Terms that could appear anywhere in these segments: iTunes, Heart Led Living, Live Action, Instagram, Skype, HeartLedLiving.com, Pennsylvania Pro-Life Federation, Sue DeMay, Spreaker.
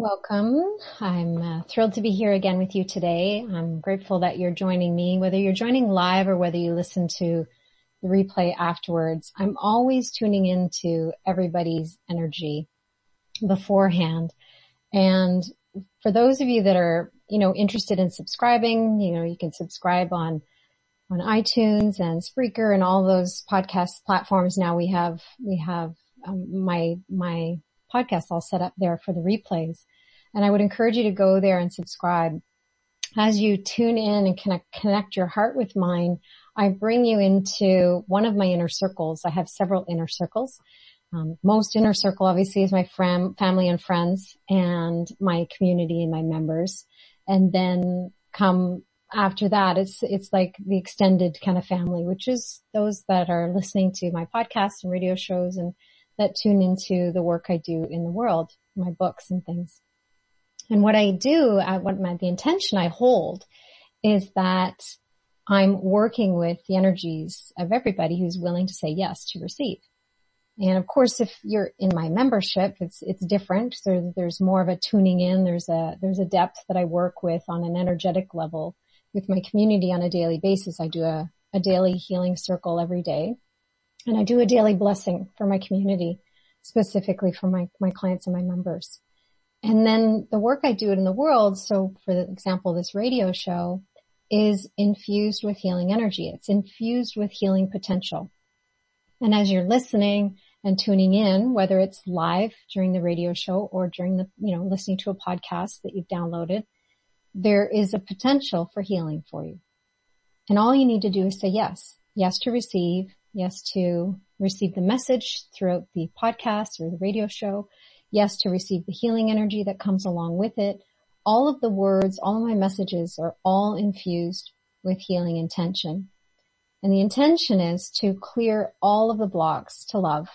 Welcome. I'm thrilled to be here again with you today. I'm grateful that you're joining me, whether you're joining live or whether you listen to the replay afterwards. I'm always tuning into everybody's energy beforehand. And for those of you that are, interested in subscribing, you can subscribe on iTunes and Spreaker and all those podcast platforms. Now we have my podcast all set up there for the replays. And I would encourage you to go there and subscribe. As you tune in and connect your heart with mine, I bring you into one of my inner circles. I have several inner circles. Most inner circle, obviously, is my family and friends and my community and my members. And then come after that, it's like the extended kind of family, which is those that are listening to my podcasts and radio shows and that tune into the work I do in the world, my books and things. And what I do, the intention I hold is that I'm working with the energies of everybody who's willing to say yes to receive. And of course, if you're in my membership, it's different. There's more of a tuning in. There's a depth that I work with on an energetic level with my community on a daily basis. I do a daily healing circle every day. And I do a daily blessing for my community, specifically for my clients and my members. And then the work I do in the world, so for example, this radio show, is infused with healing energy. It's infused with healing potential. And as you're listening and tuning in, whether it's live during the radio show or during the, listening to a podcast that you've downloaded, there is a potential for healing for you. And all you need to do is say yes. Yes to receive. Yes to receive the message throughout the podcast or the radio show. Yes to receive the healing energy that comes along with it. All of the words, all of my messages are all infused with healing intention. And the intention is to clear all of the blocks to love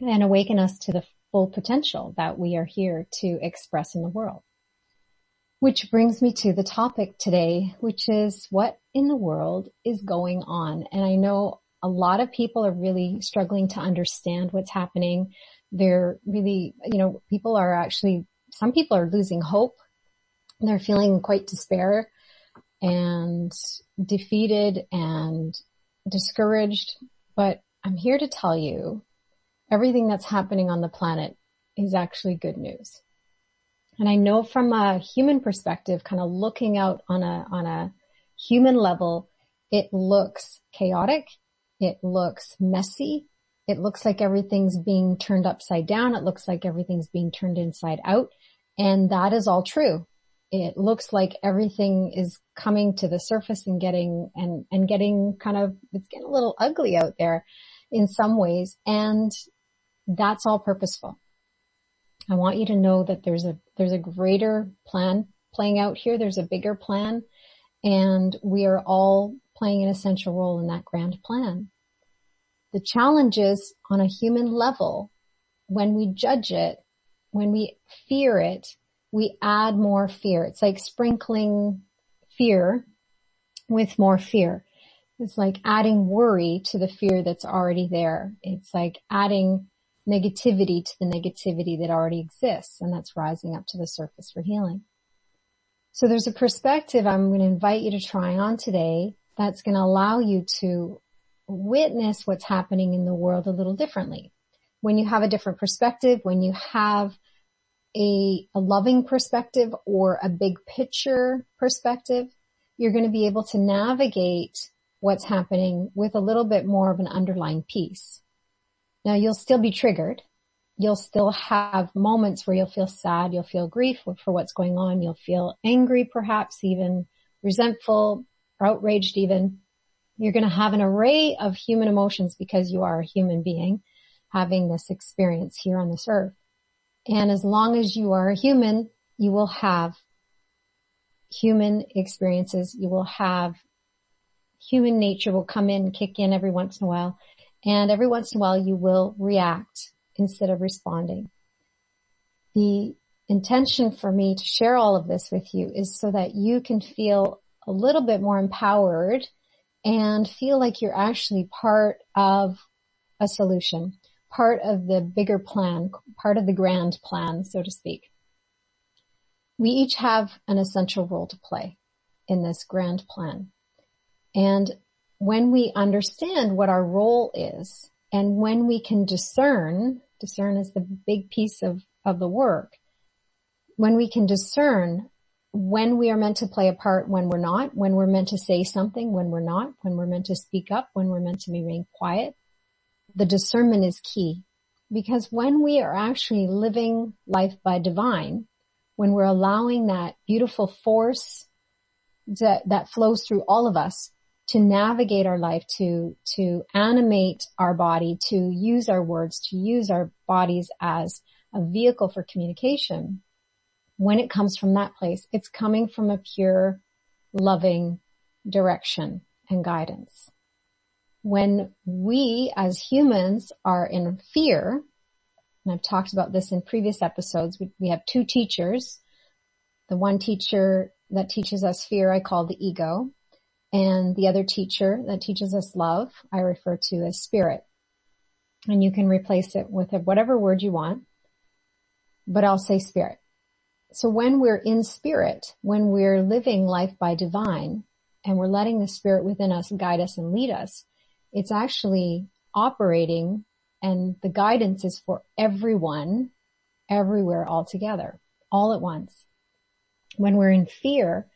and awaken us to the full potential that we are here to express in the world. Which brings me to the topic today, which is what in the world is going on? And I know a lot of people are really struggling to understand what's happening. They're really, some people are losing hope. They're feeling quite despair and defeated and discouraged. But I'm here to tell you everything that's happening on the planet is actually good news. And I know from a human perspective, kind of looking out on a human level, it looks chaotic. It looks messy. It looks like everything's being turned upside down. It looks like everything's being turned inside out. And that is all true. It looks like everything is coming to the surface and it's getting a little ugly out there in some ways. And that's all purposeful. I want you to know that there's a greater plan playing out here. There's a bigger plan, and we are all playing an essential role in that grand plan. The challenge is on a human level, when we judge it, when we fear it, we add more fear. It's like sprinkling fear with more fear. It's like adding worry to the fear that's already there. It's like adding negativity to the negativity that already exists, and that's rising up to the surface for healing. So there's a perspective I'm going to invite you to try on today that's going to allow you to witness what's happening in the world a little differently. When you have a different perspective, when you have a loving perspective or a big picture perspective, you're going to be able to navigate what's happening with a little bit more of an underlying peace. Now, you'll still be triggered. you'll still have moments where you'll feel sad, you'll feel grief for what's going on, you'll feel angry, perhaps even resentful, outraged even. You're going to have an array of human emotions because you are a human being having this experience here on this earth. And as long as you are a human, you will have human experiences. You will have human nature will come in, kick in every once in a while. And every once in a while, you will react instead of responding. The intention for me to share all of this with you is so that you can feel a little bit more empowered and feel like you're actually part of a solution, part of the bigger plan, part of the grand plan, so to speak. We each have an essential role to play in this grand plan. And when we understand what our role is and when we can discern is the big piece of the work, when we can discern when we are meant to play a part, when we're not, when we're meant to say something, when we're not, when we're meant to speak up, when we're meant to remain quiet, the discernment is key. Because when we are actually living life by divine, when we're allowing that beautiful force that flows through all of us to navigate our life, to animate our body, to use our words, to use our bodies as a vehicle for communication, when it comes from that place, it's coming from a pure, loving direction and guidance. When we as humans are in fear, and I've talked about this in previous episodes, we have two teachers. The one teacher that teaches us fear I call the ego, and the other teacher that teaches us love I refer to as spirit. And you can replace it with whatever word you want, but I'll say spirit. So when we're in spirit, when we're living life by divine, and we're letting the spirit within us guide us and lead us, it's actually operating, and the guidance is for everyone, everywhere, all together, all at once. When we're in fear,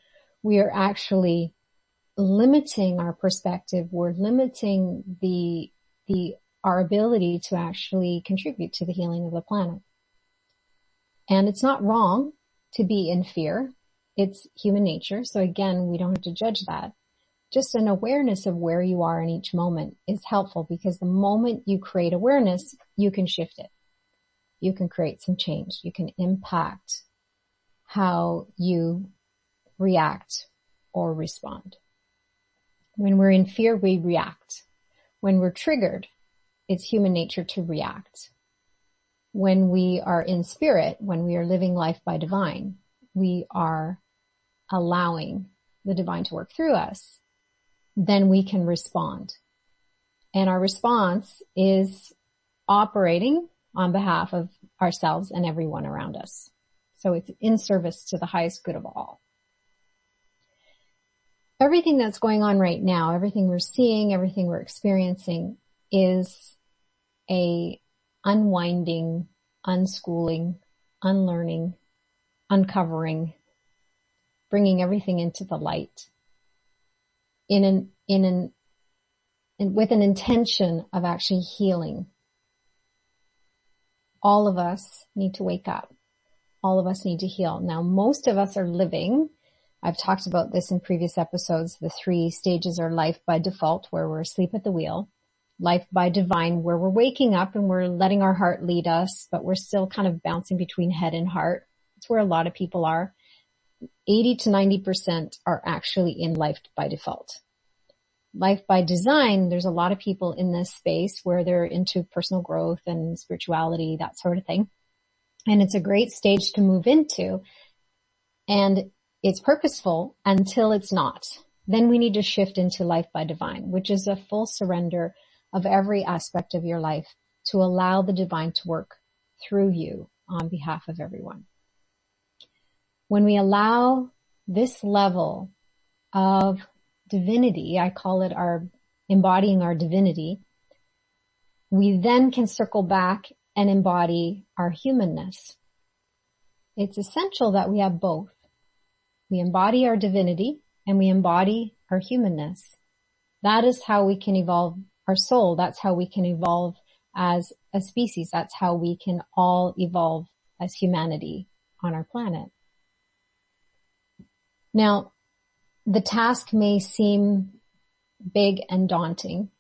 we are actually limiting our perspective. We're limiting our ability to actually contribute to the healing of the planet. And it's not wrong to be in fear. It's human nature. So again, we don't have to judge that. Just an awareness of where you are in each moment is helpful, because the moment you create awareness, you can shift it. You can create some change. You can impact how you react or respond. When we're in fear, we react. When we're triggered, it's human nature to react. When we are in spirit, when we are living life by divine, we are allowing the divine to work through us, then we can respond. And our response is operating on behalf of ourselves and everyone around us. So it's in service to the highest good of all. Everything that's going on right now, everything we're seeing, everything we're experiencing is a unwinding, unschooling, unlearning, uncovering, bringing everything into the light with an intention of actually healing. All of us need to wake up. All of us need to heal. Now, most of us are living. I've talked about this in previous episodes. The three stages are life by default, where we're asleep at the wheel. Life by divine, where we're waking up and we're letting our heart lead us, but we're still kind of bouncing between head and heart. It's where a lot of people are. 80 to 90% are actually in life by default. Life by design, there's a lot of people in this space where they're into personal growth and spirituality, that sort of thing. And it's a great stage to move into, and it's purposeful until it's not. Then we need to shift into life by divine, which is a full surrender of every aspect of your life to allow the divine to work through you on behalf of everyone. When we allow this level of divinity, I call it our embodying our divinity, we then can circle back and embody our humanness. It's essential that we have both. We embody our divinity and we embody our humanness. That is how we can evolve our soul. That's how we can evolve as a species. That's how we can all evolve as humanity on our planet. Now, the task may seem big and daunting,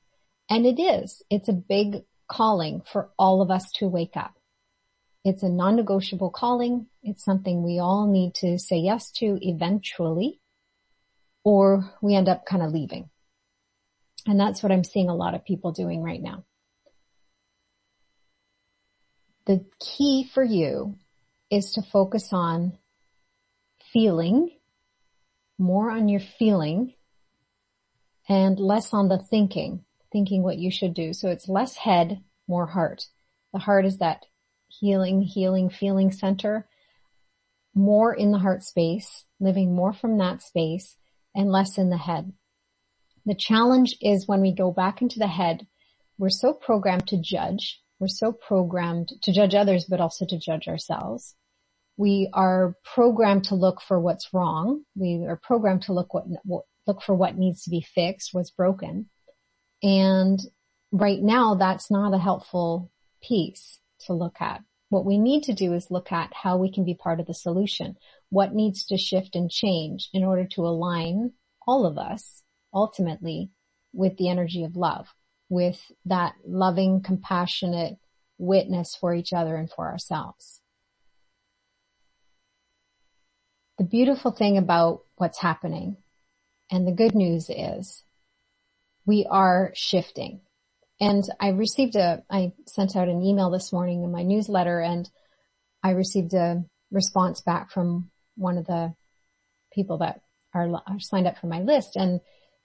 and it is. It's a big calling for all of us to wake up. It's a non-negotiable calling. It's something we all need to say yes to eventually, or we end up kind of leaving. And that's what I'm seeing a lot of people doing right now. The key for you is to focus on feeling, more on your feeling, and less on the thinking what you should do. So it's less head, more heart. The heart is that healing, feeling center, more in the heart space, living more from that space, and less in the head. The challenge is when we go back into the head, we're so programmed to judge. We're so programmed to judge others, but also to judge ourselves. We are programmed to look for what's wrong. We are programmed to look for what needs to be fixed, what's broken. And right now, that's not a helpful piece to look at. What we need to do is look at how we can be part of the solution. What needs to shift and change in order to align all of us, ultimately, with the energy of love, with that loving, compassionate witness for each other and for ourselves. The beautiful thing about what's happening, and the good news is, we are shifting. And I sent out an email this morning in my newsletter, and I received a response back from one of the people that are signed up for my list. And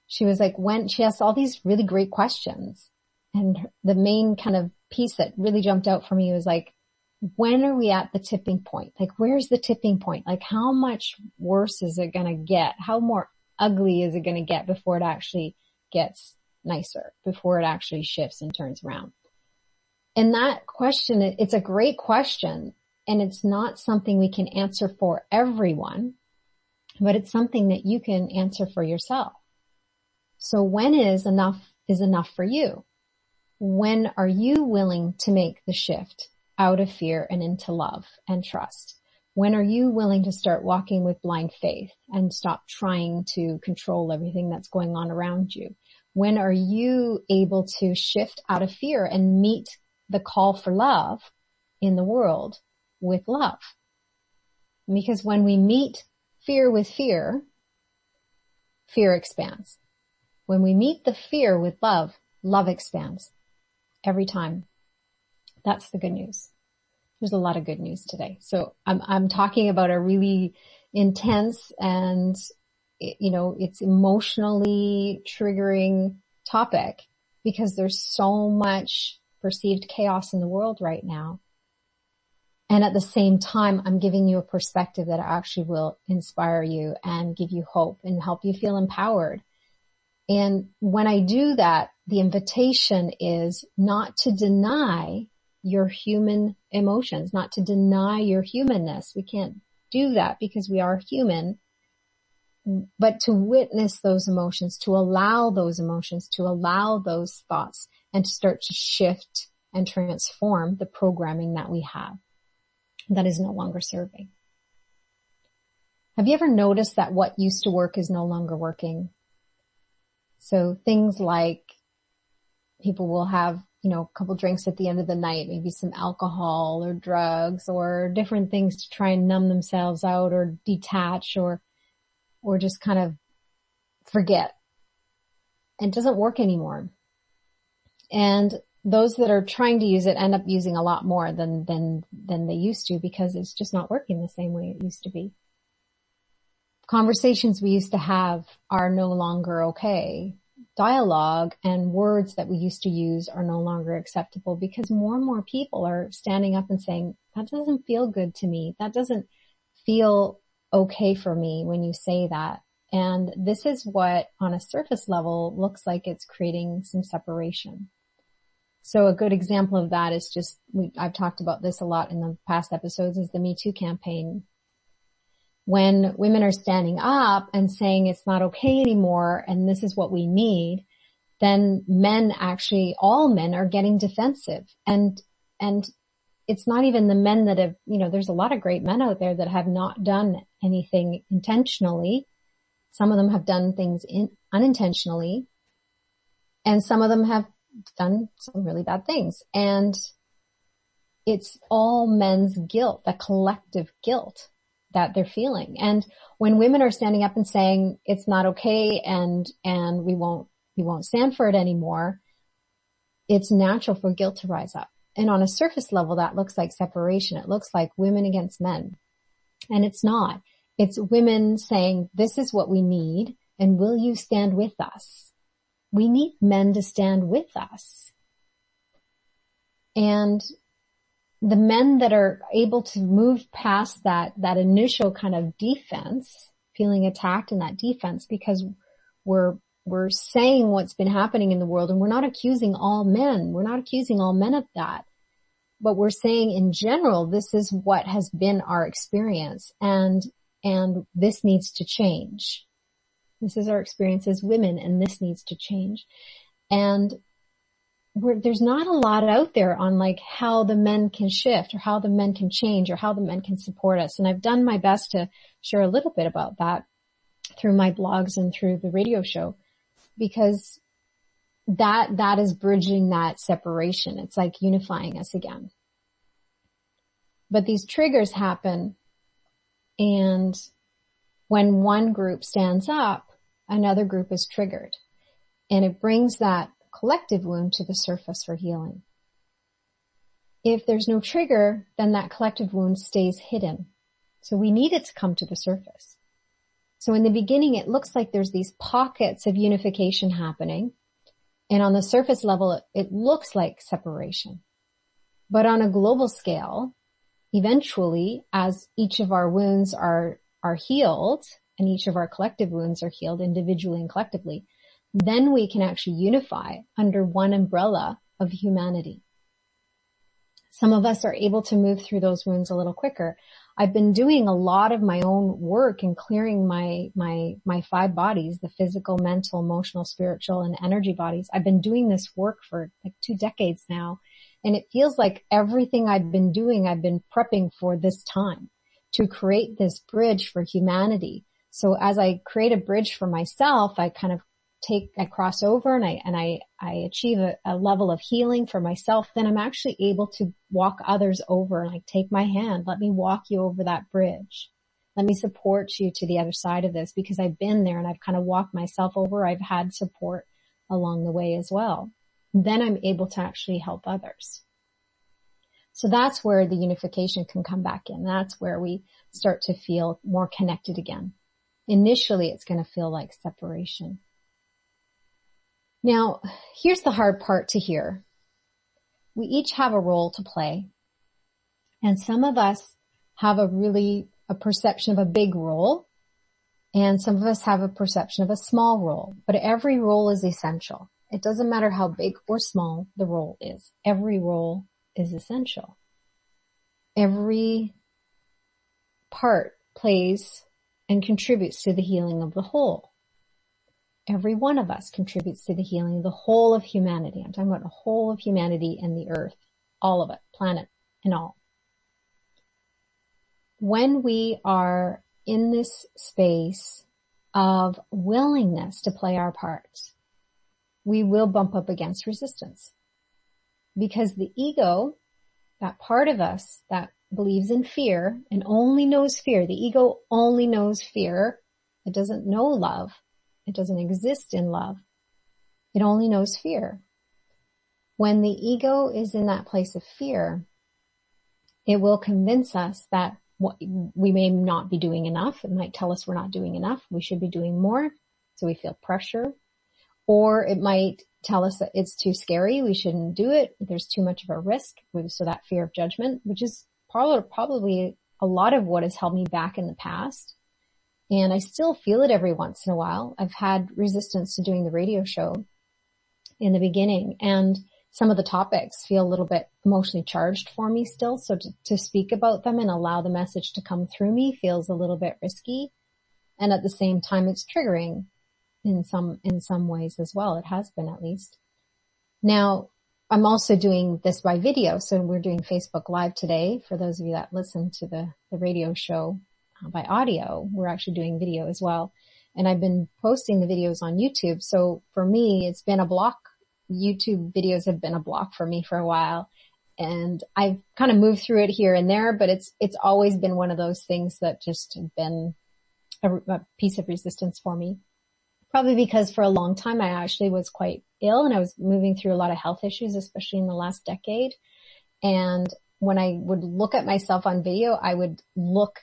she was like, she asked all these really great questions. And the main kind of piece that really jumped out for me was like, when are we at the tipping point? Like, where's the tipping point? Like, how much worse is it going to get? How more ugly is it going to get before it actually gets nicer, before it actually shifts and turns around? And that question, it's a great question, and it's not something we can answer for everyone, but it's something that you can answer for yourself. So when is enough for you? When are you willing to make the shift out of fear and into love and trust? When are you willing to start walking with blind faith and stop trying to control everything that's going on around you? When are you able to shift out of fear and meet the call for love in the world with love? Because when we meet fear with fear, fear expands. When we meet the fear with love, love expands every time. That's the good news. There's a lot of good news today. So I'm talking about a really intense and, it's emotionally triggering topic because there's so much perceived chaos in the world right now. And at the same time, I'm giving you a perspective that actually will inspire you and give you hope and help you feel empowered. And when I do that, the invitation is not to deny your human emotions, not to deny your humanness. We can't do that because we are human, but to witness those emotions, to allow those emotions, to allow those thoughts, and to start to shift and transform the programming that we have that is no longer serving. Have you ever noticed that what used to work is no longer working? So things like people will have, a couple drinks at the end of the night, maybe some alcohol or drugs or different things to try and numb themselves out or detach or just kind of forget. It doesn't work anymore. And those that are trying to use it end up using a lot more than they used to because it's just not working the same way it used to be. Conversations we used to have are no longer okay. Dialogue and words that we used to use are no longer acceptable because more and more people are standing up and saying, that doesn't feel good to me. That doesn't feel okay for me when you say that. And this is what on a surface level looks like it's creating some separation. So a good example of that is I've talked about this a lot in the past episodes, is the Me Too campaign. When women are standing up and saying it's not okay anymore and this is what we need, then men actually, all men are getting defensive. And it's not even the men that have, you know, there's a lot of great men out there that have not done anything intentionally. Some of them have done things unintentionally, and some of them have done some really bad things. And it's all men's guilt, the collective guilt that they're feeling. And when women are standing up and saying it's not okay and we won't stand for it anymore, it's natural for guilt to rise up. And on a surface level, that looks like separation. It looks like women against men. And it's not. It's women saying, this is what we need, and will you stand with us? We need men to stand with us. And the men that are able to move past that initial kind of defense, feeling attacked in that defense, because we're saying what's been happening in the world, and we're not accusing all men. We're not accusing all men of that. But we're saying in general, this is what has been our experience, and this needs to change. This is our experience as women, and this needs to change. And there's not a lot out there on like how the men can shift, or how the men can change, or how the men can support us. And I've done my best to share a little bit about that through my blogs and through the radio show, because that is bridging that separation. It's like unifying us again. But these triggers happen, and when one group stands up, another group is triggered, and it brings that collective wound to the surface for healing. If there's no trigger, then that collective wound stays hidden. So we need it to come to the surface. So in the beginning, it looks like there's these pockets of unification happening. And on the surface level, it looks like separation. But on a global scale, eventually, as each of our wounds are healed, and each of our collective wounds are healed individually and collectively, then we can actually unify under one umbrella of humanity. Some of us are able to move through those wounds a little quicker. I've been doing a lot of my own work in clearing my five bodies, the physical, mental, emotional, spiritual, and energy bodies. I've been doing this work for like 2 decades now, and it feels like everything I've been doing, I've been prepping for this time to create this bridge for humanity. So as I create a bridge for myself, I cross over, and I achieve a level of healing for myself. Then I'm actually able to walk others over, and I take my hand. Let me walk you over that bridge. Let me support you to the other side of this, because I've been there and I've kind of walked myself over. I've had support along the way as well. Then I'm able to actually help others. So that's where the unification can come back in. That's where we start to feel more connected again. Initially, it's going to feel like separation. Now, here's the hard part to hear. We each have a role to play. And some of us have a perception of a big role, and some of us have a perception of a small role. But every role is essential. It doesn't matter how big or small the role is. Every role is essential. Every part plays and contributes to the healing of the whole. Every one of us contributes to the healing of the whole of humanity. I'm talking about the whole of humanity and the earth, all of it, planet and all. When we are in this space of willingness to play our parts, we will bump up against resistance, because the ego, that part of us that believes in fear and only knows fear, the ego only knows fear. It doesn't know love. It doesn't exist in love. It only knows fear. When the ego is in that place of fear, it will convince us that we may not be doing enough. It might tell us we're not doing enough. We should be doing more. So we feel pressure. Or it might tell us that it's too scary. We shouldn't do it. There's too much of a risk. So that fear of judgment, which is probably a lot of what has held me back in the past. And I still feel it every once in a while. I've had resistance to doing the radio show in the beginning, and some of the topics feel a little bit emotionally charged for me still. So to speak about them and allow the message to come through me feels a little bit risky. And at the same time, it's triggering. in some ways as well. It has been, at least. Now, I'm also doing this by video. So we're doing Facebook Live today. For those of you that listen to the radio show by audio, we're actually doing video as well. And I've been posting the videos on YouTube. So for me, it's been a block. YouTube videos have been a block for me for a while. And I've kind of moved through it here and there, but it's always been one of those things that just have been a piece of resistance for me. Probably because for a long time I actually was quite ill and I was moving through a lot of health issues, especially in the last decade. And when I would look at myself on video, I would look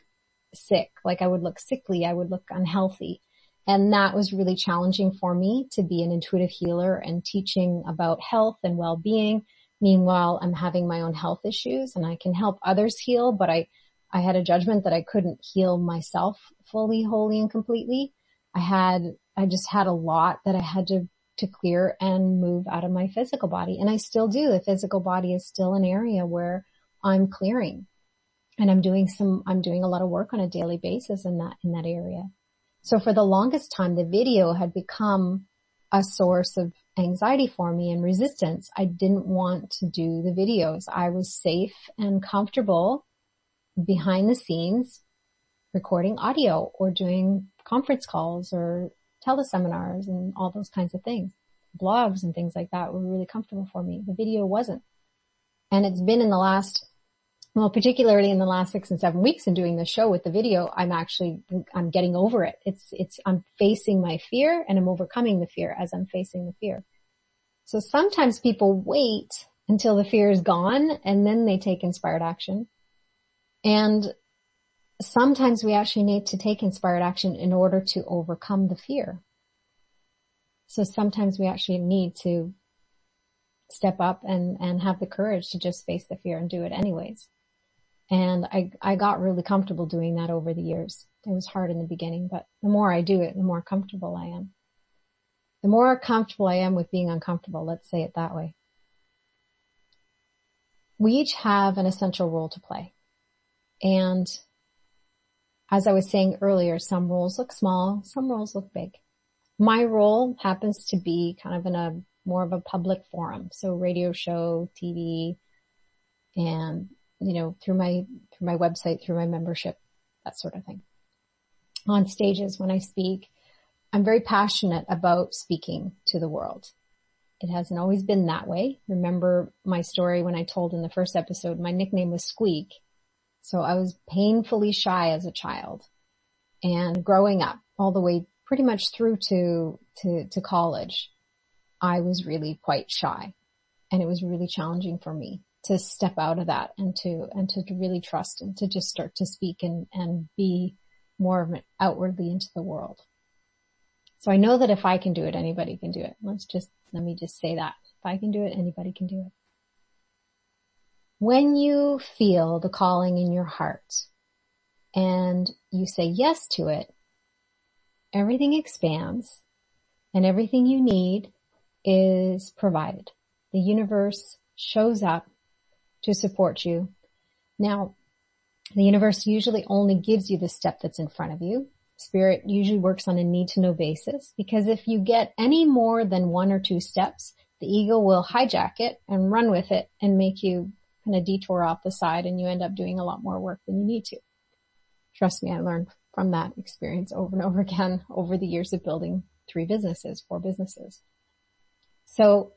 sick, like I would look sickly, I would look unhealthy. And that was really challenging for me to be an intuitive healer and teaching about health and well-being. Meanwhile, I'm having my own health issues and I can help others heal, but I had a judgment that I couldn't heal myself fully, wholly, and completely. I just had a lot that I had to clear and move out of my physical body. And I still do. The physical body is still an area where I'm clearing, and I'm doing a lot of work on a daily basis in that area. So for the longest time, the video had become a source of anxiety for me and resistance. I didn't want to do the videos. I was safe and comfortable behind the scenes recording audio or doing conference calls or teleseminars and all those kinds of things. Blogs and things like that were really comfortable for me. The video wasn't. And it's been in the last, well, particularly in the last 6 and 7 weeks in doing the show with the video, I'm getting over it. I'm facing my fear and I'm overcoming the fear as I'm facing the fear. So sometimes people wait until the fear is gone and then they take inspired action. And sometimes we actually need to take inspired action in order to overcome the fear. So sometimes we actually need to step up and have the courage to just face the fear and do it anyways. And I got really comfortable doing that over the years. It was hard in the beginning, but the more I do it, the more comfortable I am. The more comfortable I am with being uncomfortable, let's say it that way. We each have an essential role to play. And as I was saying earlier, some roles look small, some roles look big. My role happens to be kind of in a more of a public forum. So radio show, TV, and, through my website, through my membership, that sort of thing. On stages, when I speak, I'm very passionate about speaking to the world. It hasn't always been that way. Remember my story when I told in the first episode, my nickname was Squeak. So I was painfully shy as a child, and growing up all the way pretty much through to college, I was really quite shy, and it was really challenging for me to step out of that and to really trust and to just start to speak and be more of an outwardly into the world. So I know that if I can do it, anybody can do it. Let me just say that. If I can do it, anybody can do it. When you feel the calling in your heart and you say yes to it, everything expands and everything you need is provided. The universe shows up to support you. Now, the universe usually only gives you the step that's in front of you. Spirit usually works on a need-to-know basis, because if you get any more than 1 or 2 steps, the ego will hijack it and run with it and make you kind of detour off the side, and you end up doing a lot more work than you need to. Trust me, I learned from that experience over and over again over the years of building 3 businesses, 4 businesses. So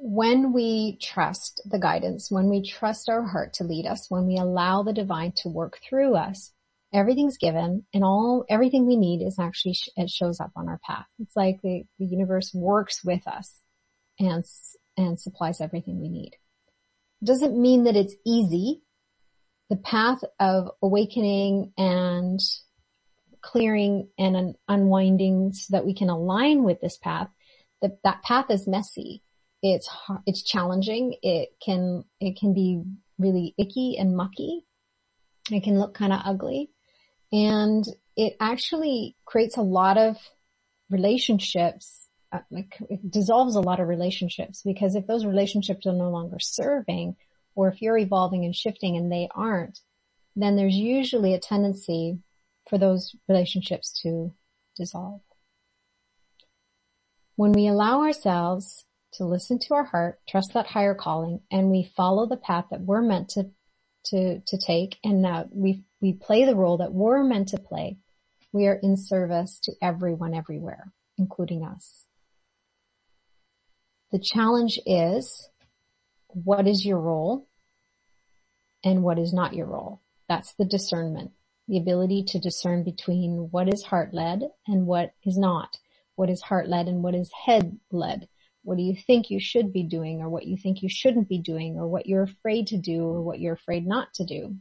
when we trust the guidance, when we trust our heart to lead us, when we allow the divine to work through us, everything's given, and everything we need is actually, it shows up on our path. It's like the universe works with us and supplies everything we need. Doesn't mean that it's easy. The path of awakening and clearing and unwinding so that we can align with this path, that path is messy. It's hard, it's challenging. It can be really icky and mucky. It can look kind of ugly, and it actually creates a lot of relationships. It dissolves a lot of relationships, because if those relationships are no longer serving, or if you're evolving and shifting and they aren't, then there's usually a tendency for those relationships to dissolve. When we allow ourselves to listen to our heart, trust that higher calling, and we follow the path that we're meant to take, and that we play the role that we're meant to play, we are in service to everyone everywhere, including us. The challenge is, what is your role and what is not your role? That's the discernment, the ability to discern between what is heart-led and what is not, what is heart-led and what is head-led. What do you think you should be doing, or what you think you shouldn't be doing, or what you're afraid to do, or what you're afraid not to do?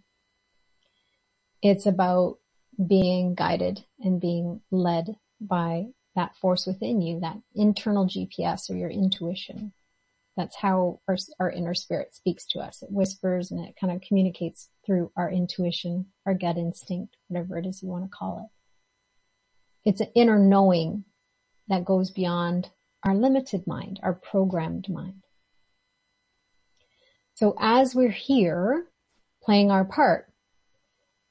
It's about being guided and being led by that force within you, that internal GPS or your intuition. That's how our inner spirit speaks to us. It whispers and it kind of communicates through our intuition, our gut instinct, whatever it is you want to call it. It's an inner knowing that goes beyond our limited mind, our programmed mind. So as we're here playing our part,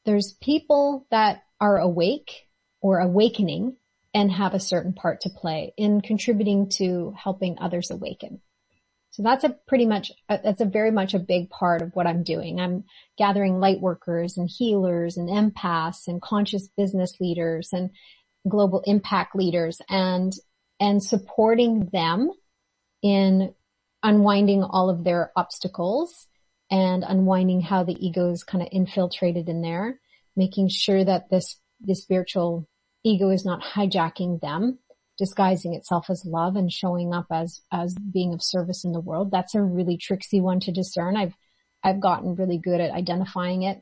there's people that are awake or awakening and have a certain part to play in contributing to helping others awaken. So that's very much a big part of what I'm doing. I'm gathering light workers and healers and empaths and conscious business leaders and global impact leaders and supporting them in unwinding all of their obstacles and unwinding how the ego is kind of infiltrated in there, making sure that the spiritual ego is not hijacking them, disguising itself as love and showing up as being of service in the world. That's a really tricksy one to discern. I've gotten really good at identifying it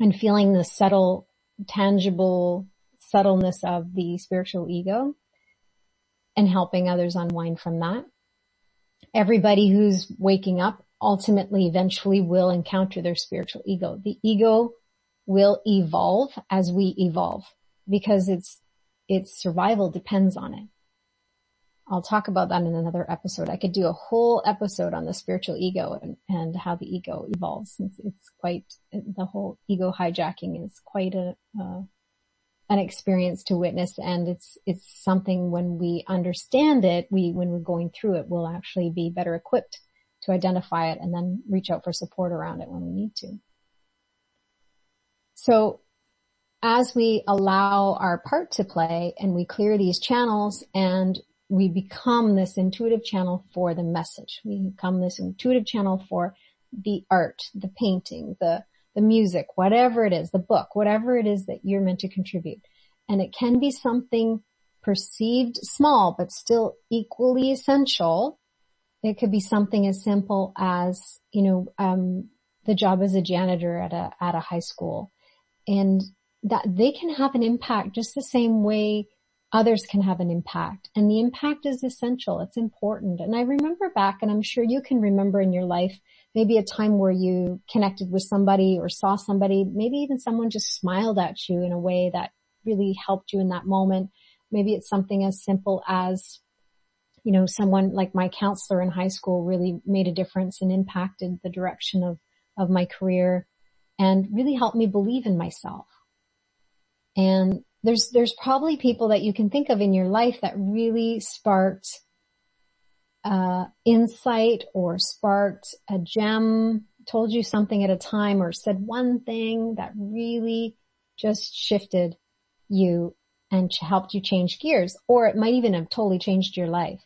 and feeling the subtle, tangible subtleness of the spiritual ego and helping others unwind from that. Everybody who's waking up ultimately, eventually will encounter their spiritual ego. The ego will evolve as we evolve because its survival depends on it. I'll talk about that in another episode. I could do a whole episode on the spiritual ego and how the ego evolves. The whole ego hijacking is quite an experience to witness, and it's something when we understand it, when we're going through it, we'll actually be better equipped to identify it and then reach out for support around it when we need to. So as we allow our part to play and we clear these channels and we become this intuitive channel for the message, we become this intuitive channel for the art, the painting, the music, whatever it is, the book, whatever it is that you're meant to contribute. And it can be something perceived small, but still equally essential. It could be something as simple as, the job as a janitor at a high school, and that they can have an impact just the same way others can have an impact. And the impact is essential. It's important. And I remember back, and I'm sure you can remember in your life, maybe a time where you connected with somebody or saw somebody, maybe even someone just smiled at you in a way that really helped you in that moment. Maybe it's something as simple as, someone like my counselor in high school really made a difference and impacted the direction of my career and really helped me believe in myself. And there's probably people that you can think of in your life that really sparked insight or sparked a gem, told you something at a time or said one thing that really just shifted you and helped you change gears, or it might even have totally changed your life.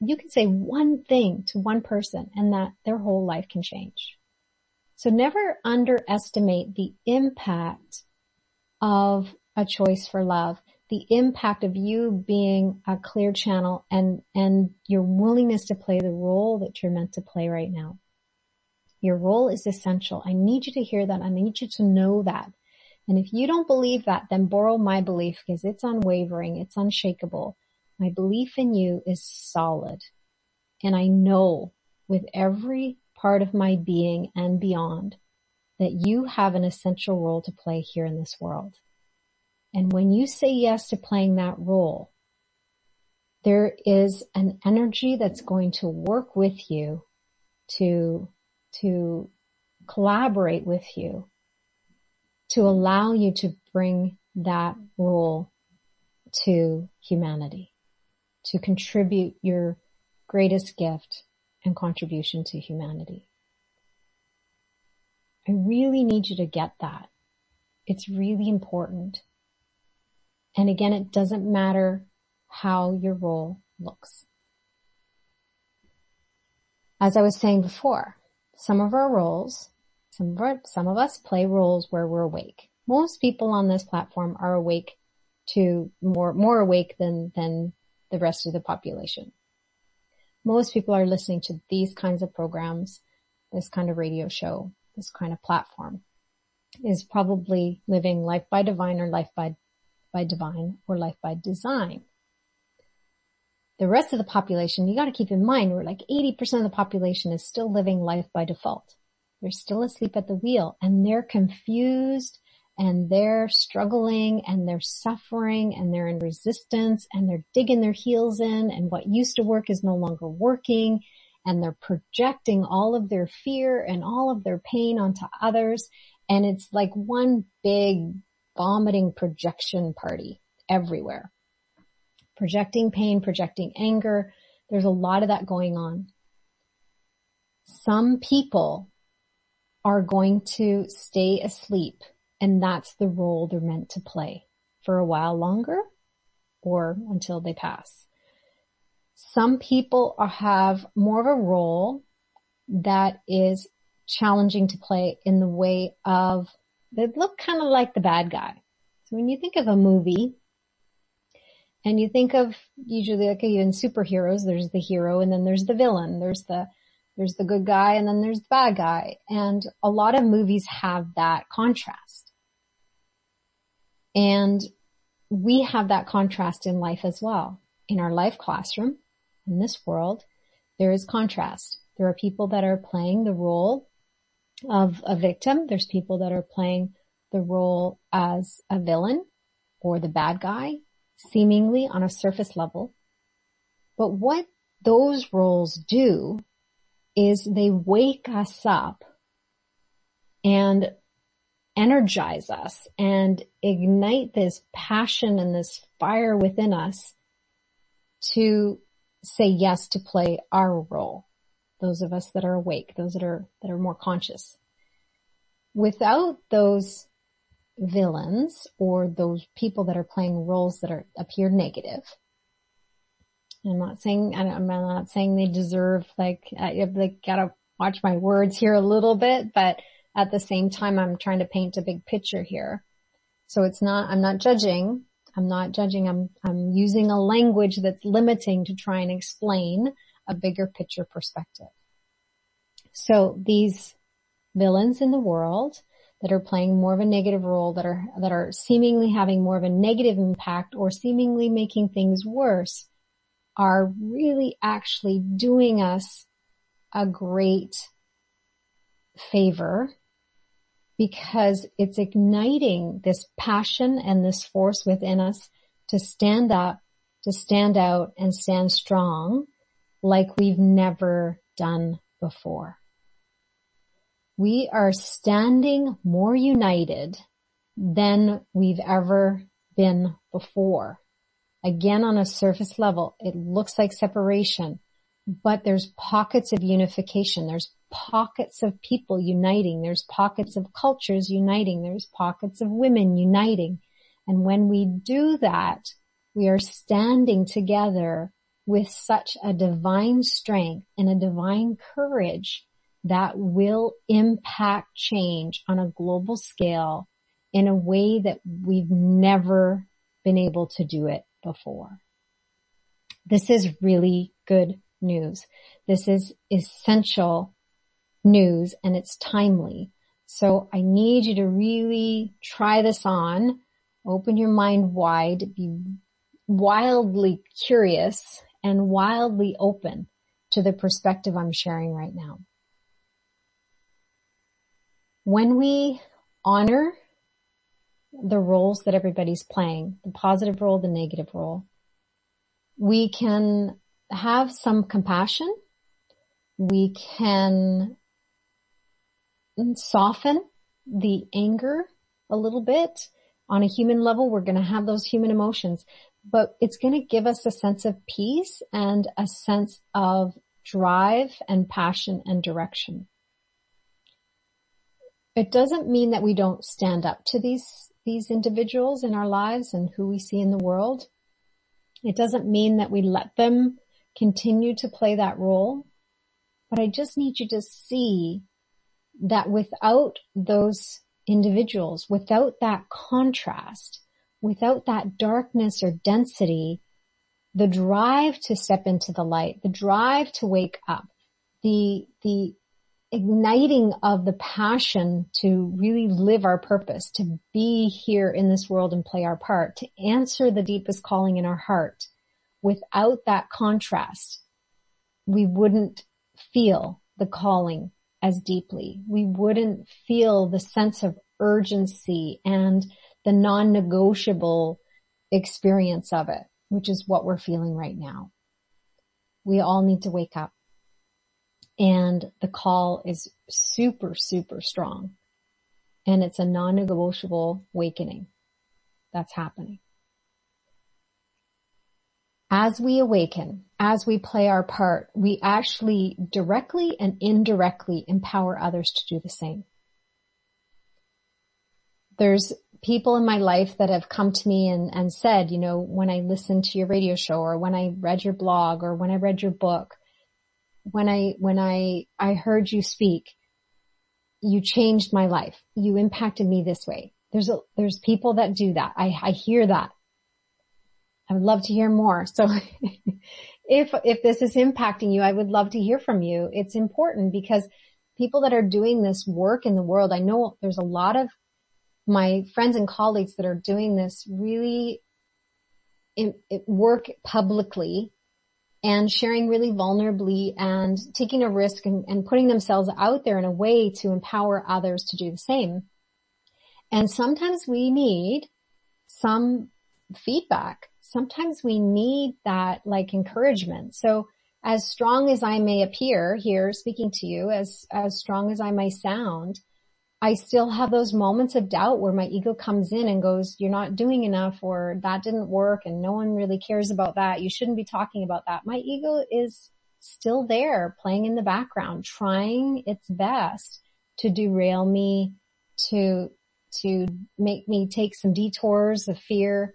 You can say one thing to one person and that their whole life can change. So never underestimate the impact of a choice for love, the impact of you being a clear channel and your willingness to play the role that you're meant to play right now. Your role is essential. I need you to hear that. I need you to know that. And if you don't believe that, then borrow my belief, because it's unwavering. It's unshakable. My belief in you is solid. And I know with every part of my being and beyond that you have an essential role to play here in this world. And when you say yes to playing that role, there is an energy that's going to work with you to collaborate with you, to allow you to bring that role to humanity, to contribute your greatest gift and contribution to humanity. I really need you to get that. It's really important. And again, it doesn't matter how your role looks. As I was saying before, some of our roles, some of us play roles where we're awake. Most people on this platform are awake to more awake than the rest of the population. Most people are listening to these kinds of programs, this kind of radio show, this kind of platform is probably living life by divine or life by divine or life by design. The rest of the population, you got to keep in mind, we're like 80% of the population is still living life by default. They're still asleep at the wheel and they're confused and they're struggling and they're suffering and they're in resistance and they're digging their heels in and what used to work is no longer working and they're projecting all of their fear and all of their pain onto others. And it's like one big vomiting projection party everywhere. Projecting pain, projecting anger. There's a lot of that going on. Some people are going to stay asleep and that's the role they're meant to play for a while longer or until they pass. Some people have more of a role that is challenging to play in the way of they look kind of like the bad guy. So when you think of a movie and you think of usually like even superheroes, there's the hero and then there's the villain. There's the good guy and then there's the bad guy. And a lot of movies have that contrast. And we have that contrast in life as well. In our life classroom, in this world, there is contrast. There are people that are playing the role of a victim. There's people that are playing the role as a villain or the bad guy, seemingly on a surface level. But what those roles do is they wake us up and energize us and ignite this passion and this fire within us to say yes to play our role. Those of us that are awake, those that are more conscious. Without those villains or those people that are playing roles that appear negative. I'm not saying they deserve like gotta watch my words here a little bit, but at the same time, I'm trying to paint a big picture here. So I'm not judging. I'm using a language that's limiting to try and explain a bigger picture perspective. So these villains in the world that are playing more of a negative role, that are seemingly having more of a negative impact or seemingly making things worse, are really actually doing us a great favor because it's igniting this passion and this force within us to stand up, to stand out and stand strong like we've never done before. We are standing more united than we've ever been before. Again, on a surface level, it looks like separation, but there's pockets of unification. There's pockets of people uniting. There's pockets of cultures uniting. There's pockets of women uniting. And when we do that, we are standing together with such a divine strength and a divine courage that will impact change on a global scale in a way that we've never been able to do it before. This is really good news. This is essential news and it's timely. So I need you to really try this on, open your mind wide, be wildly curious and wildly open to the perspective I'm sharing right now. When we honor the roles that everybody's playing, the positive role, the negative role, we can have some compassion. We can soften the anger a little bit. On a human level, we're going to have those human emotions. but it's going to give us a sense of peace and a sense of drive and passion and direction. It doesn't mean that we don't stand up to these individuals in our lives and who we see in the world. It doesn't mean that we let them continue to play that role. But I just need you to see that without those individuals, without that contrast, without that darkness or density, the drive to step into the light, the drive to wake up, the igniting of the passion to really live our purpose, to be here in this world and play our part, to answer the deepest calling in our heart. Without that contrast, we wouldn't feel the calling as deeply. We wouldn't feel the sense of urgency and the non-negotiable experience of it, which is what we're feeling right now. We all need to wake up. And the call is super, super strong. And it's a non-negotiable awakening that's happening. As we awaken, as we play our part, we actually directly and indirectly empower others to do the same. There's people in my life that have come to me and said, you know, when I listened to your radio show, or when I read your blog, or when I read your book, when I heard you speak, you changed my life. You impacted me this way. There's people that do that. I hear that. I would love to hear more. So if this is impacting you, I would love to hear from you. It's important because people that are doing this work in the world, I know there's a lot of my friends and colleagues that are doing this really work publicly and sharing really vulnerably and taking a risk and putting themselves out there in a way to empower others to do the same. And sometimes we need some feedback. Sometimes we need that like encouragement. So as strong as I may appear here speaking to you, as strong as I may sound, I still have those moments of doubt where my ego comes in and goes, you're not doing enough, or that didn't work and no one really cares about that. You shouldn't be talking about that. My ego is still there playing in the background, trying its best to derail me, to make me take some detours of fear,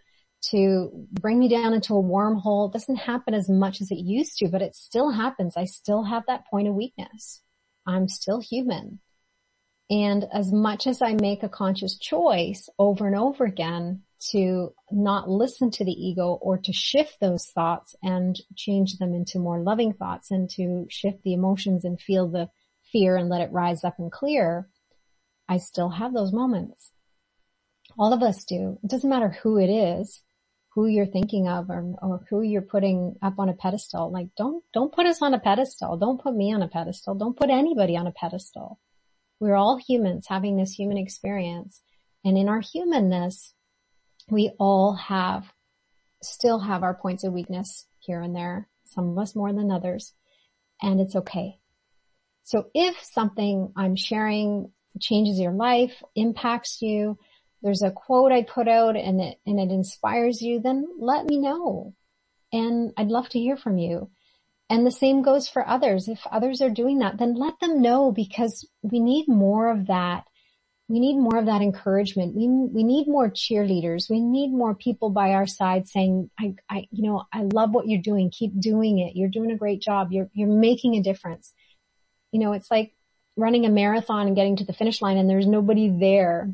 to bring me down into a wormhole. It doesn't happen as much as it used to, but it still happens. I still have that point of weakness. I'm still human. And as much as I make a conscious choice over and over again to not listen to the ego, or to shift those thoughts and change them into more loving thoughts, and to shift the emotions and feel the fear and let it rise up and clear, I still have those moments. All of us do. It doesn't matter who it is, who you're thinking of, or who you're putting up on a pedestal. Like, don't put us on a pedestal. Don't put me on a pedestal. Don't put anybody on a pedestal. We're all humans having this human experience. And in our humanness, we all still have our points of weakness here and there, some of us more than others, and it's okay. So if something I'm sharing changes your life, impacts you, there's a quote I put out and it inspires you, then let me know. And I'd love to hear from you. And the same goes for others. If others are doing that, then let them know, because we need more of that. We need more of that encouragement. We need more cheerleaders. We need more people by our side saying, I love what you're doing. Keep doing it. You're doing a great job. You're making a difference. You know, it's like running a marathon and getting to the finish line and there's nobody there.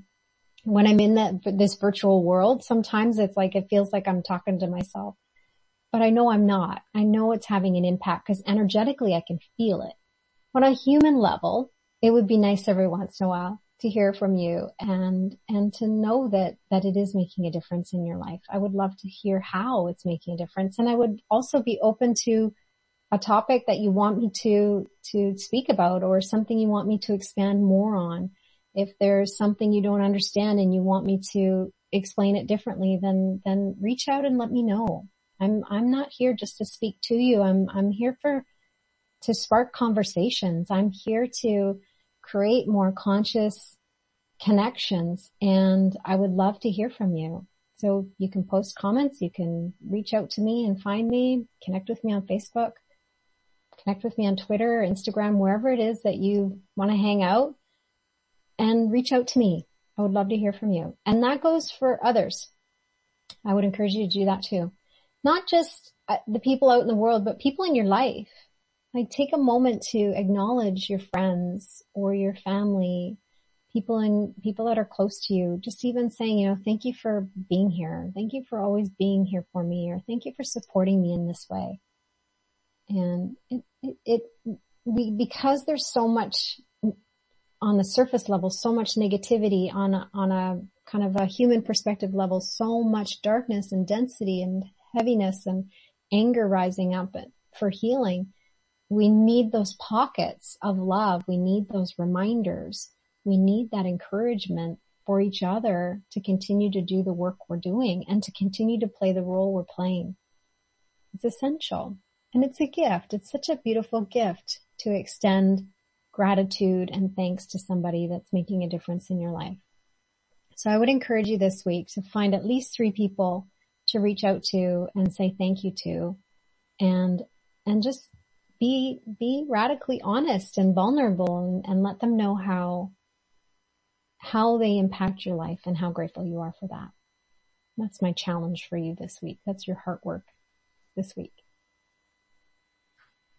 When I'm in this virtual world, sometimes it's like, it feels like I'm talking to myself, but I know I'm not. I know it's having an impact because energetically I can feel it. On a human level, it would be nice every once in a while to hear from you and to know that it is making a difference in your life. I would love to hear how it's making a difference. And I would also be open to a topic that you want me to speak about, or something you want me to expand more on. If there's something you don't understand and you want me to explain it differently, then reach out and let me know. I'm not here just to speak to you. I'm here to spark conversations. I'm here to create more conscious connections, and I would love to hear from you. So you can post comments, you can reach out to me and find me, connect with me on Facebook, connect with me on Twitter, Instagram, wherever it is that you want to hang out, and reach out to me. I would love to hear from you. And that goes for others. I would encourage you to do that too. Not just the people out in the world, but people in your life. Like, take a moment to acknowledge your friends or your family, people that are close to you. Just even saying, you know, thank you for being here. Thank you for always being here for me, or thank you for supporting me in this way. And because there's so much on the surface level, so much negativity on a kind of a human perspective level, so much darkness and density and heaviness and anger rising up for healing. We need those pockets of love. We need those reminders. We need that encouragement for each other to continue to do the work we're doing and to continue to play the role we're playing. It's essential. And it's a gift. It's such a beautiful gift to extend gratitude and thanks to somebody that's making a difference in your life. So I would encourage you this week to find at least 3 people to reach out to and say thank you to, and just be radically honest and vulnerable, and let them know how they impact your life and how grateful you are for that. That's my challenge for you this week. That's your heart work this week.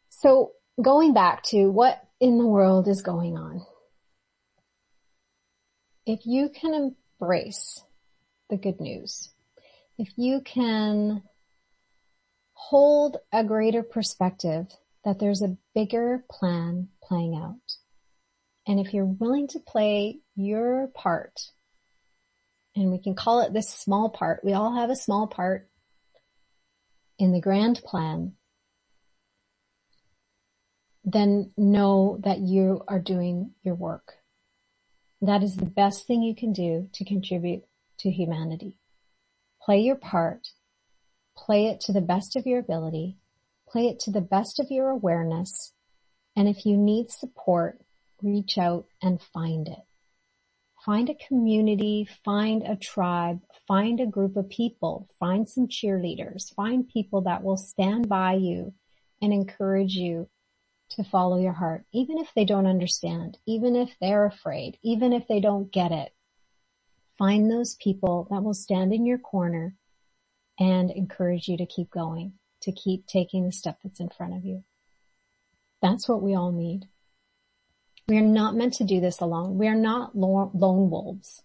So going back to what in the world is going on. If you can embrace the good news, if you can hold a greater perspective that there's a bigger plan playing out, and if you're willing to play your part, and we can call it this small part, we all have a small part in the grand plan, then know that you are doing your work. That is the best thing you can do to contribute to humanity. Play your part. Play it to the best of your ability. Play it to the best of your awareness. And if you need support, reach out and find it. Find a community, find a tribe, find a group of people, find some cheerleaders, find people that will stand by you and encourage you to follow your heart, even if they don't understand, even if they're afraid, even if they don't get it. Find those people that will stand in your corner and encourage you to keep going, to keep taking the step that's in front of you. That's what we all need. We are not meant to do this alone. We are not lone wolves.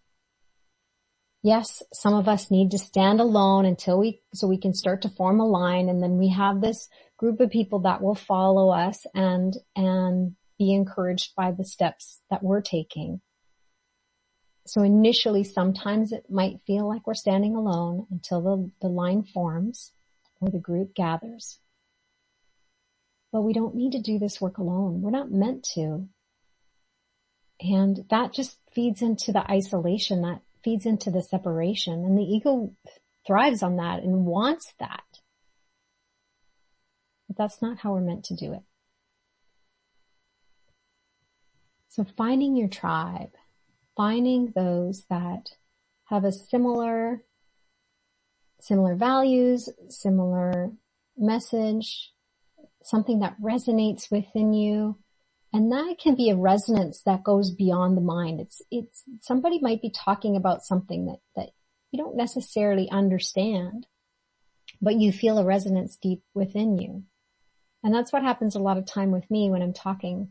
Yes, some of us need to stand alone so we can start to form a line, and then we have this group of people that will follow us and be encouraged by the steps that we're taking. So initially, sometimes it might feel like we're standing alone until the line forms or the group gathers. But we don't need to do this work alone. We're not meant to. And that just feeds into the isolation, that feeds into the separation, and the ego thrives on that and wants that. But that's not how we're meant to do it. So finding your tribe, finding those that have a similar values, similar message, something that resonates within you. And that can be a resonance that goes beyond the mind. It's somebody might be talking about something that you don't necessarily understand, but you feel a resonance deep within you. And that's what happens a lot of time with me when I'm talking.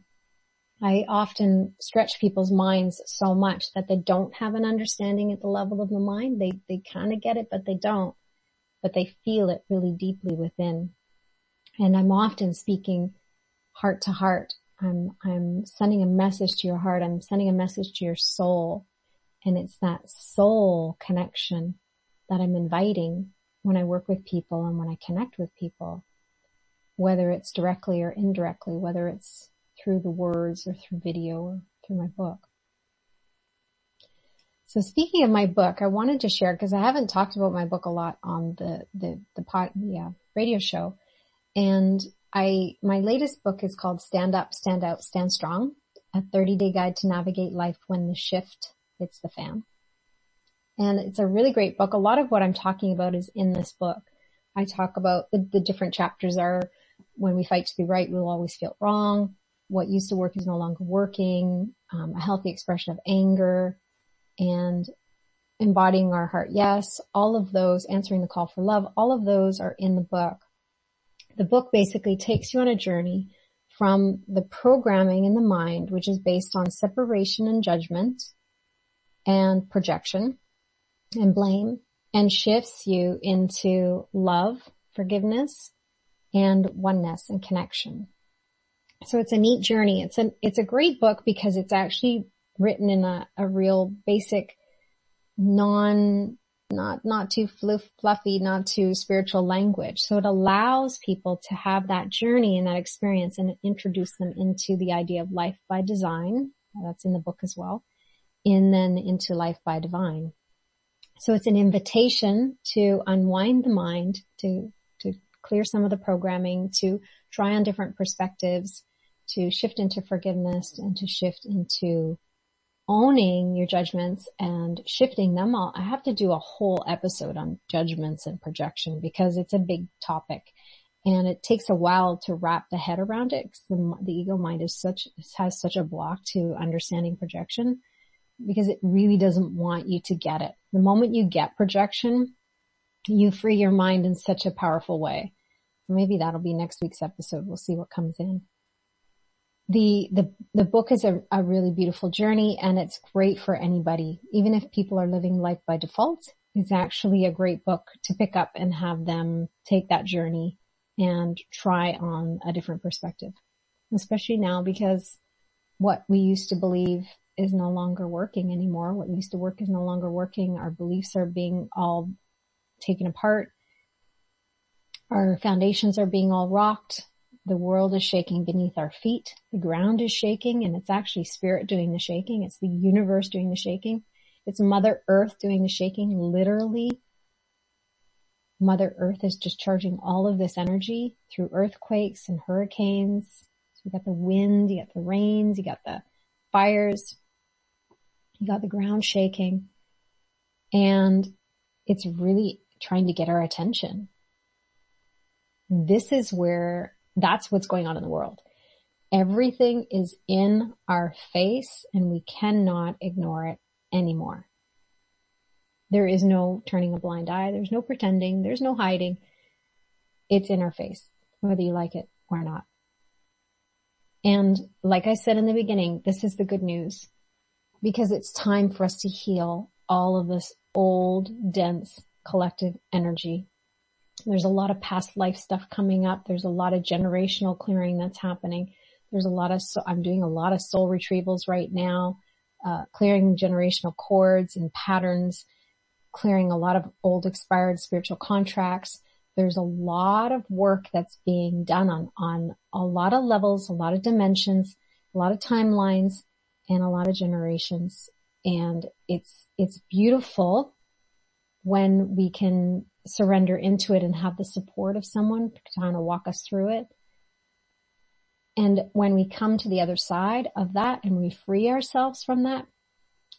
I often stretch people's minds so much that they don't have an understanding at the level of the mind. They kind of get it, but they don't. But they feel it really deeply within. And I'm often speaking heart to heart. I'm sending a message to your heart. I'm sending a message to your soul. And it's that soul connection that I'm inviting when I work with people and when I connect with people, whether it's directly or indirectly, whether it's through the words or through video or through my book. So speaking of my book, I wanted to share, because I haven't talked about my book a lot on the radio show. And my latest book is called Stand Up, Stand Out, Stand Strong, a 30-day guide to navigate life when the shift hits the fan. And it's a really great book. A lot of what I'm talking about is in this book. I talk about the different chapters are when we fight to be right, we'll always feel wrong. What used to work is no longer working. A healthy expression of anger and embodying our heart. Yes, all of those, answering the call for love, all of those are in the book. The book basically takes you on a journey from the programming in the mind, which is based on separation and judgment and projection and blame, and shifts you into love, forgiveness, and oneness and connection. So it's a neat journey. It's a great book because it's actually written in a real basic, not too fluffy, not too spiritual language. So it allows people to have that journey and that experience and introduce them into the idea of life by design. That's in the book as well. And then into life by divine. So it's an invitation to unwind the mind, to clear some of the programming, to try on different perspectives, to shift into forgiveness and to shift into owning your judgments and shifting them all. I have to do a whole episode on judgments and projection because it's a big topic and it takes a while to wrap the head around it because the ego mind has such a block to understanding projection because it really doesn't want you to get it. The moment you get projection, you free your mind in such a powerful way. Maybe that'll be next week's episode. We'll see what comes in. The book is a really beautiful journey and it's great for anybody. Even if people are living life by default, it's actually a great book to pick up and have them take that journey and try on a different perspective, especially now because what we used to believe is no longer working anymore. What used to work is no longer working. Our beliefs are being all taken apart. Our foundations are being all rocked. The world is shaking beneath our feet. The ground is shaking, and it's actually spirit doing the shaking. It's the universe doing the shaking. It's Mother Earth doing the shaking, literally. Mother Earth is discharging all of this energy through earthquakes and hurricanes. So you got the wind, you got the rains, you got the fires, you got the ground shaking, and it's really trying to get our attention. This is where... that's what's going on in the world. Everything is in our face and we cannot ignore it anymore. There is no turning a blind eye. There's no pretending. There's no hiding. It's in our face, whether you like it or not. And like I said in the beginning, this is the good news because it's time for us to heal all of this old, dense, collective energy. There's a lot of past life stuff coming up. There's a lot of generational clearing that's happening. There's a lot of, I'm doing a lot of soul retrievals right now, clearing generational cords and patterns, clearing a lot of old expired spiritual contracts. There's a lot of work that's being done on a lot of levels, a lot of dimensions, a lot of timelines, and a lot of generations. And it's beautiful when we can surrender into it and have the support of someone to kind of walk us through it. And when we come to the other side of that and we free ourselves from that,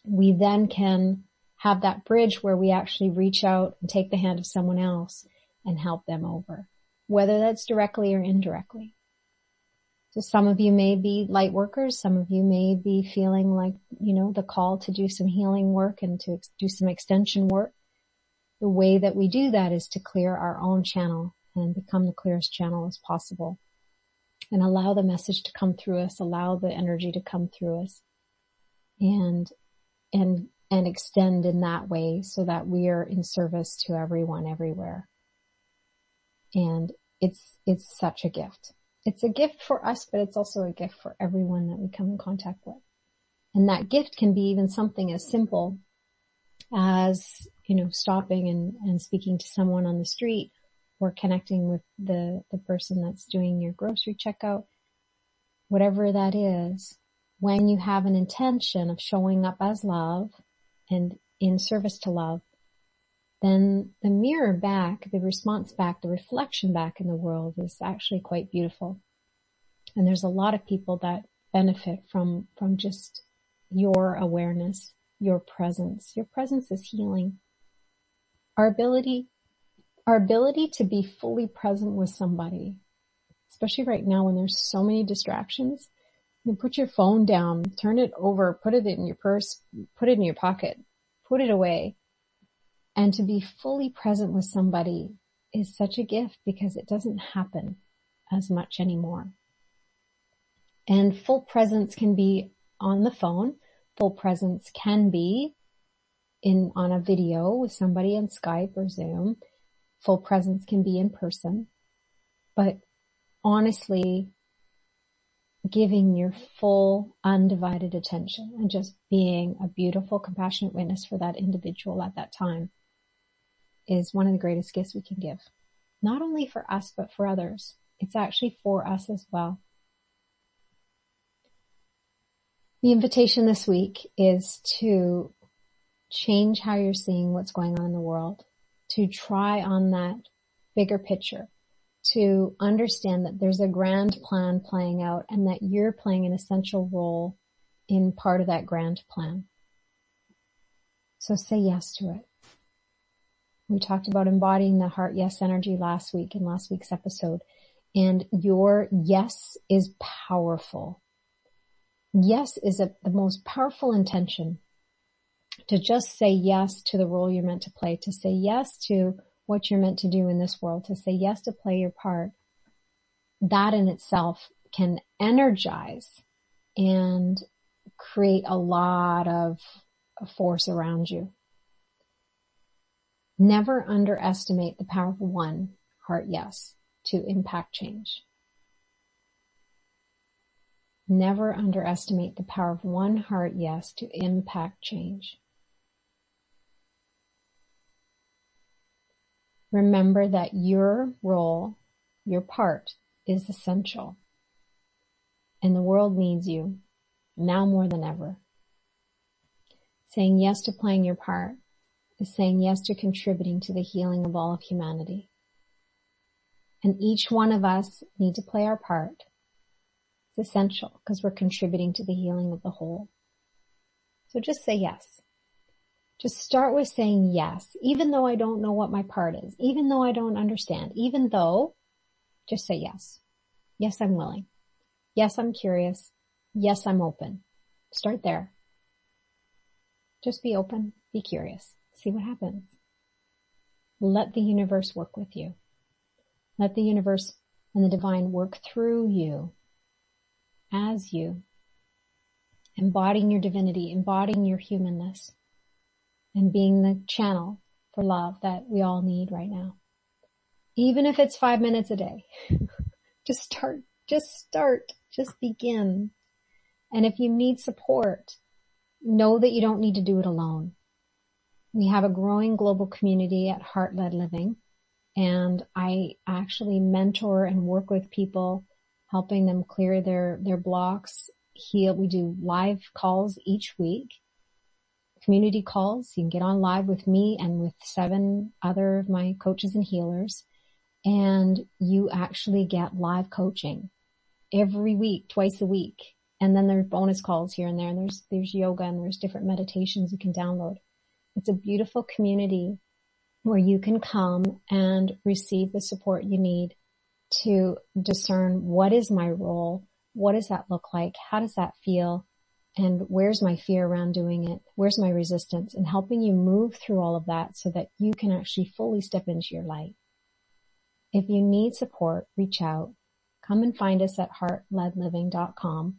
we then can have that bridge where we actually reach out and take the hand of someone else and help them over, whether that's directly or indirectly. So some of you may be light workers. Some of you may be feeling like, the call to do some healing work and to do some extension work. The way that we do that is to clear our own channel and become the clearest channel as possible and allow the message to come through us, allow the energy to come through us and extend in that way so that we are in service to everyone everywhere. And it's such a gift. It's a gift for us, but it's also a gift for everyone that we come in contact with. And that gift can be even something as simple as, stopping and speaking to someone on the street or connecting with the person that's doing your grocery checkout, whatever that is, when you have an intention of showing up as love and in service to love, then the mirror back, the response back, the reflection back in the world is actually quite beautiful. And there's a lot of people that benefit from just your awareness your presence. Your presence is healing. Our ability to be fully present with somebody, especially right now when there's so many distractions, you can put your phone down, turn it over, put it in your purse, put it in your pocket, put it away. And to be fully present with somebody is such a gift because it doesn't happen as much anymore. And full presence can be on the phone. Full presence can be on a video with somebody on Skype or Zoom. Full presence can be in person. But honestly, giving your full, undivided attention and just being a beautiful, compassionate witness for that individual at that time is one of the greatest gifts we can give. Not only for us, but for others. It's actually for us as well. The invitation this week is to change how you're seeing what's going on in the world, to try on that bigger picture, to understand that there's a grand plan playing out and that you're playing an essential role in part of that grand plan. So say yes to it. We talked about embodying the heart yes energy last week in last week's episode, and your yes is powerful. Yes is the most powerful intention, to just say yes to the role you're meant to play, to say yes to what you're meant to do in this world, to say yes to play your part. That in itself can energize and create a lot of force around you. Never underestimate the power of one heart yes to impact change. Never underestimate the power of one heart yes to impact change. Remember that your role, your part, is essential. And the world needs you now more than ever. Saying yes to playing your part is saying yes to contributing to the healing of all of humanity. And each one of us need to play our part. It's essential because we're contributing to the healing of the whole. So just say yes. Just start with saying yes, even though I don't know what my part is, even though I don't understand, even though, just say yes. Yes, I'm willing. Yes, I'm curious. Yes, I'm open. Start there. Just be open, be curious, see what happens. Let the universe work with you. Let the universe and the divine work through you, as you, embodying your divinity, embodying your humanness, and being the channel for love that we all need right now. Even if it's 5 minutes a day, just start, just begin. And if you need support, know that you don't need to do it alone. We have a growing global community at Heart Led Living, and I actually mentor and work with people, helping them clear their blocks, heal. We do live calls each week, community calls. You can get on live with me and with 7 other of my coaches and healers, and you actually get live coaching every week, twice a week. And then there's bonus calls here and there, and there's yoga and there's different meditations you can download. It's a beautiful community where you can come and receive the support you need to discern, what is my role? What does that look like? How does that feel? And where's my fear around doing it? Where's my resistance? And helping you move through all of that so that you can actually fully step into your light. If you need support, reach out. Come and find us at HeartLedLiving.com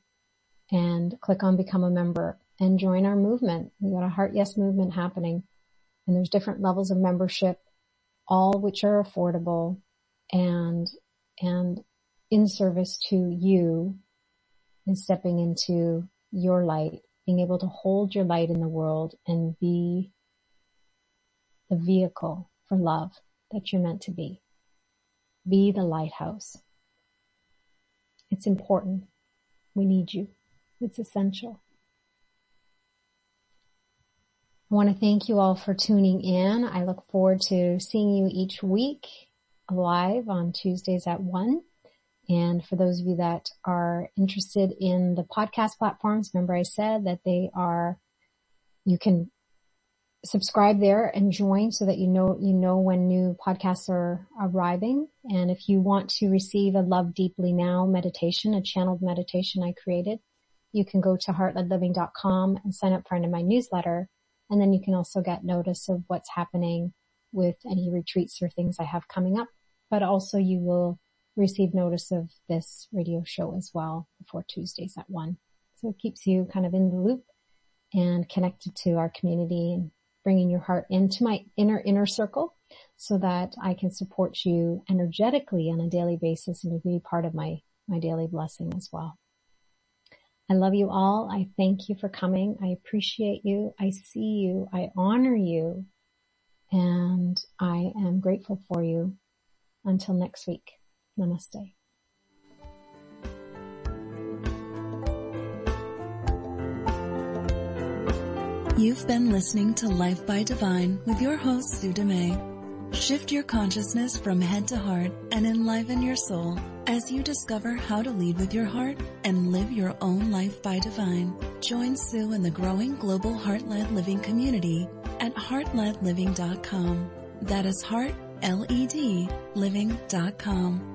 and click on Become a Member and join our movement. We've got a Heart Yes movement happening, and there's different levels of membership, all which are affordable and in service to you and stepping into your light, being able to hold your light in the world and be the vehicle for love that you're meant to be. Be the lighthouse. It's important. We need you. It's essential. I want to thank you all for tuning in. I look forward to seeing you each week live on Tuesdays at 1. And for those of you that are interested in the podcast platforms, remember I said that they are you can subscribe there and join so that you know when new podcasts are arriving. And if you want to receive a Love Deeply Now meditation, a channeled meditation I created, you can go to HeartLedLiving.com and sign up for my newsletter. And then you can also get notice of what's happening with any retreats or things I have coming up. But also you will receive notice of this radio show as well before Tuesdays at 1. So it keeps you kind of in the loop and connected to our community and bringing your heart into my inner circle so that I can support you energetically on a daily basis and you can be part of my daily blessing as well. I love you all. I thank you for coming. I appreciate you. I see you. I honor you. And I am grateful for you. Until next week. Namaste. You've been listening to Life by Divine with your host, Sue DeMay. Shift your consciousness from head to heart and enliven your soul as you discover how to lead with your heart and live your own life by divine. Join Sue in the growing global heart-led living community at HeartLedLiving.com. That is HeartLedLiving.com.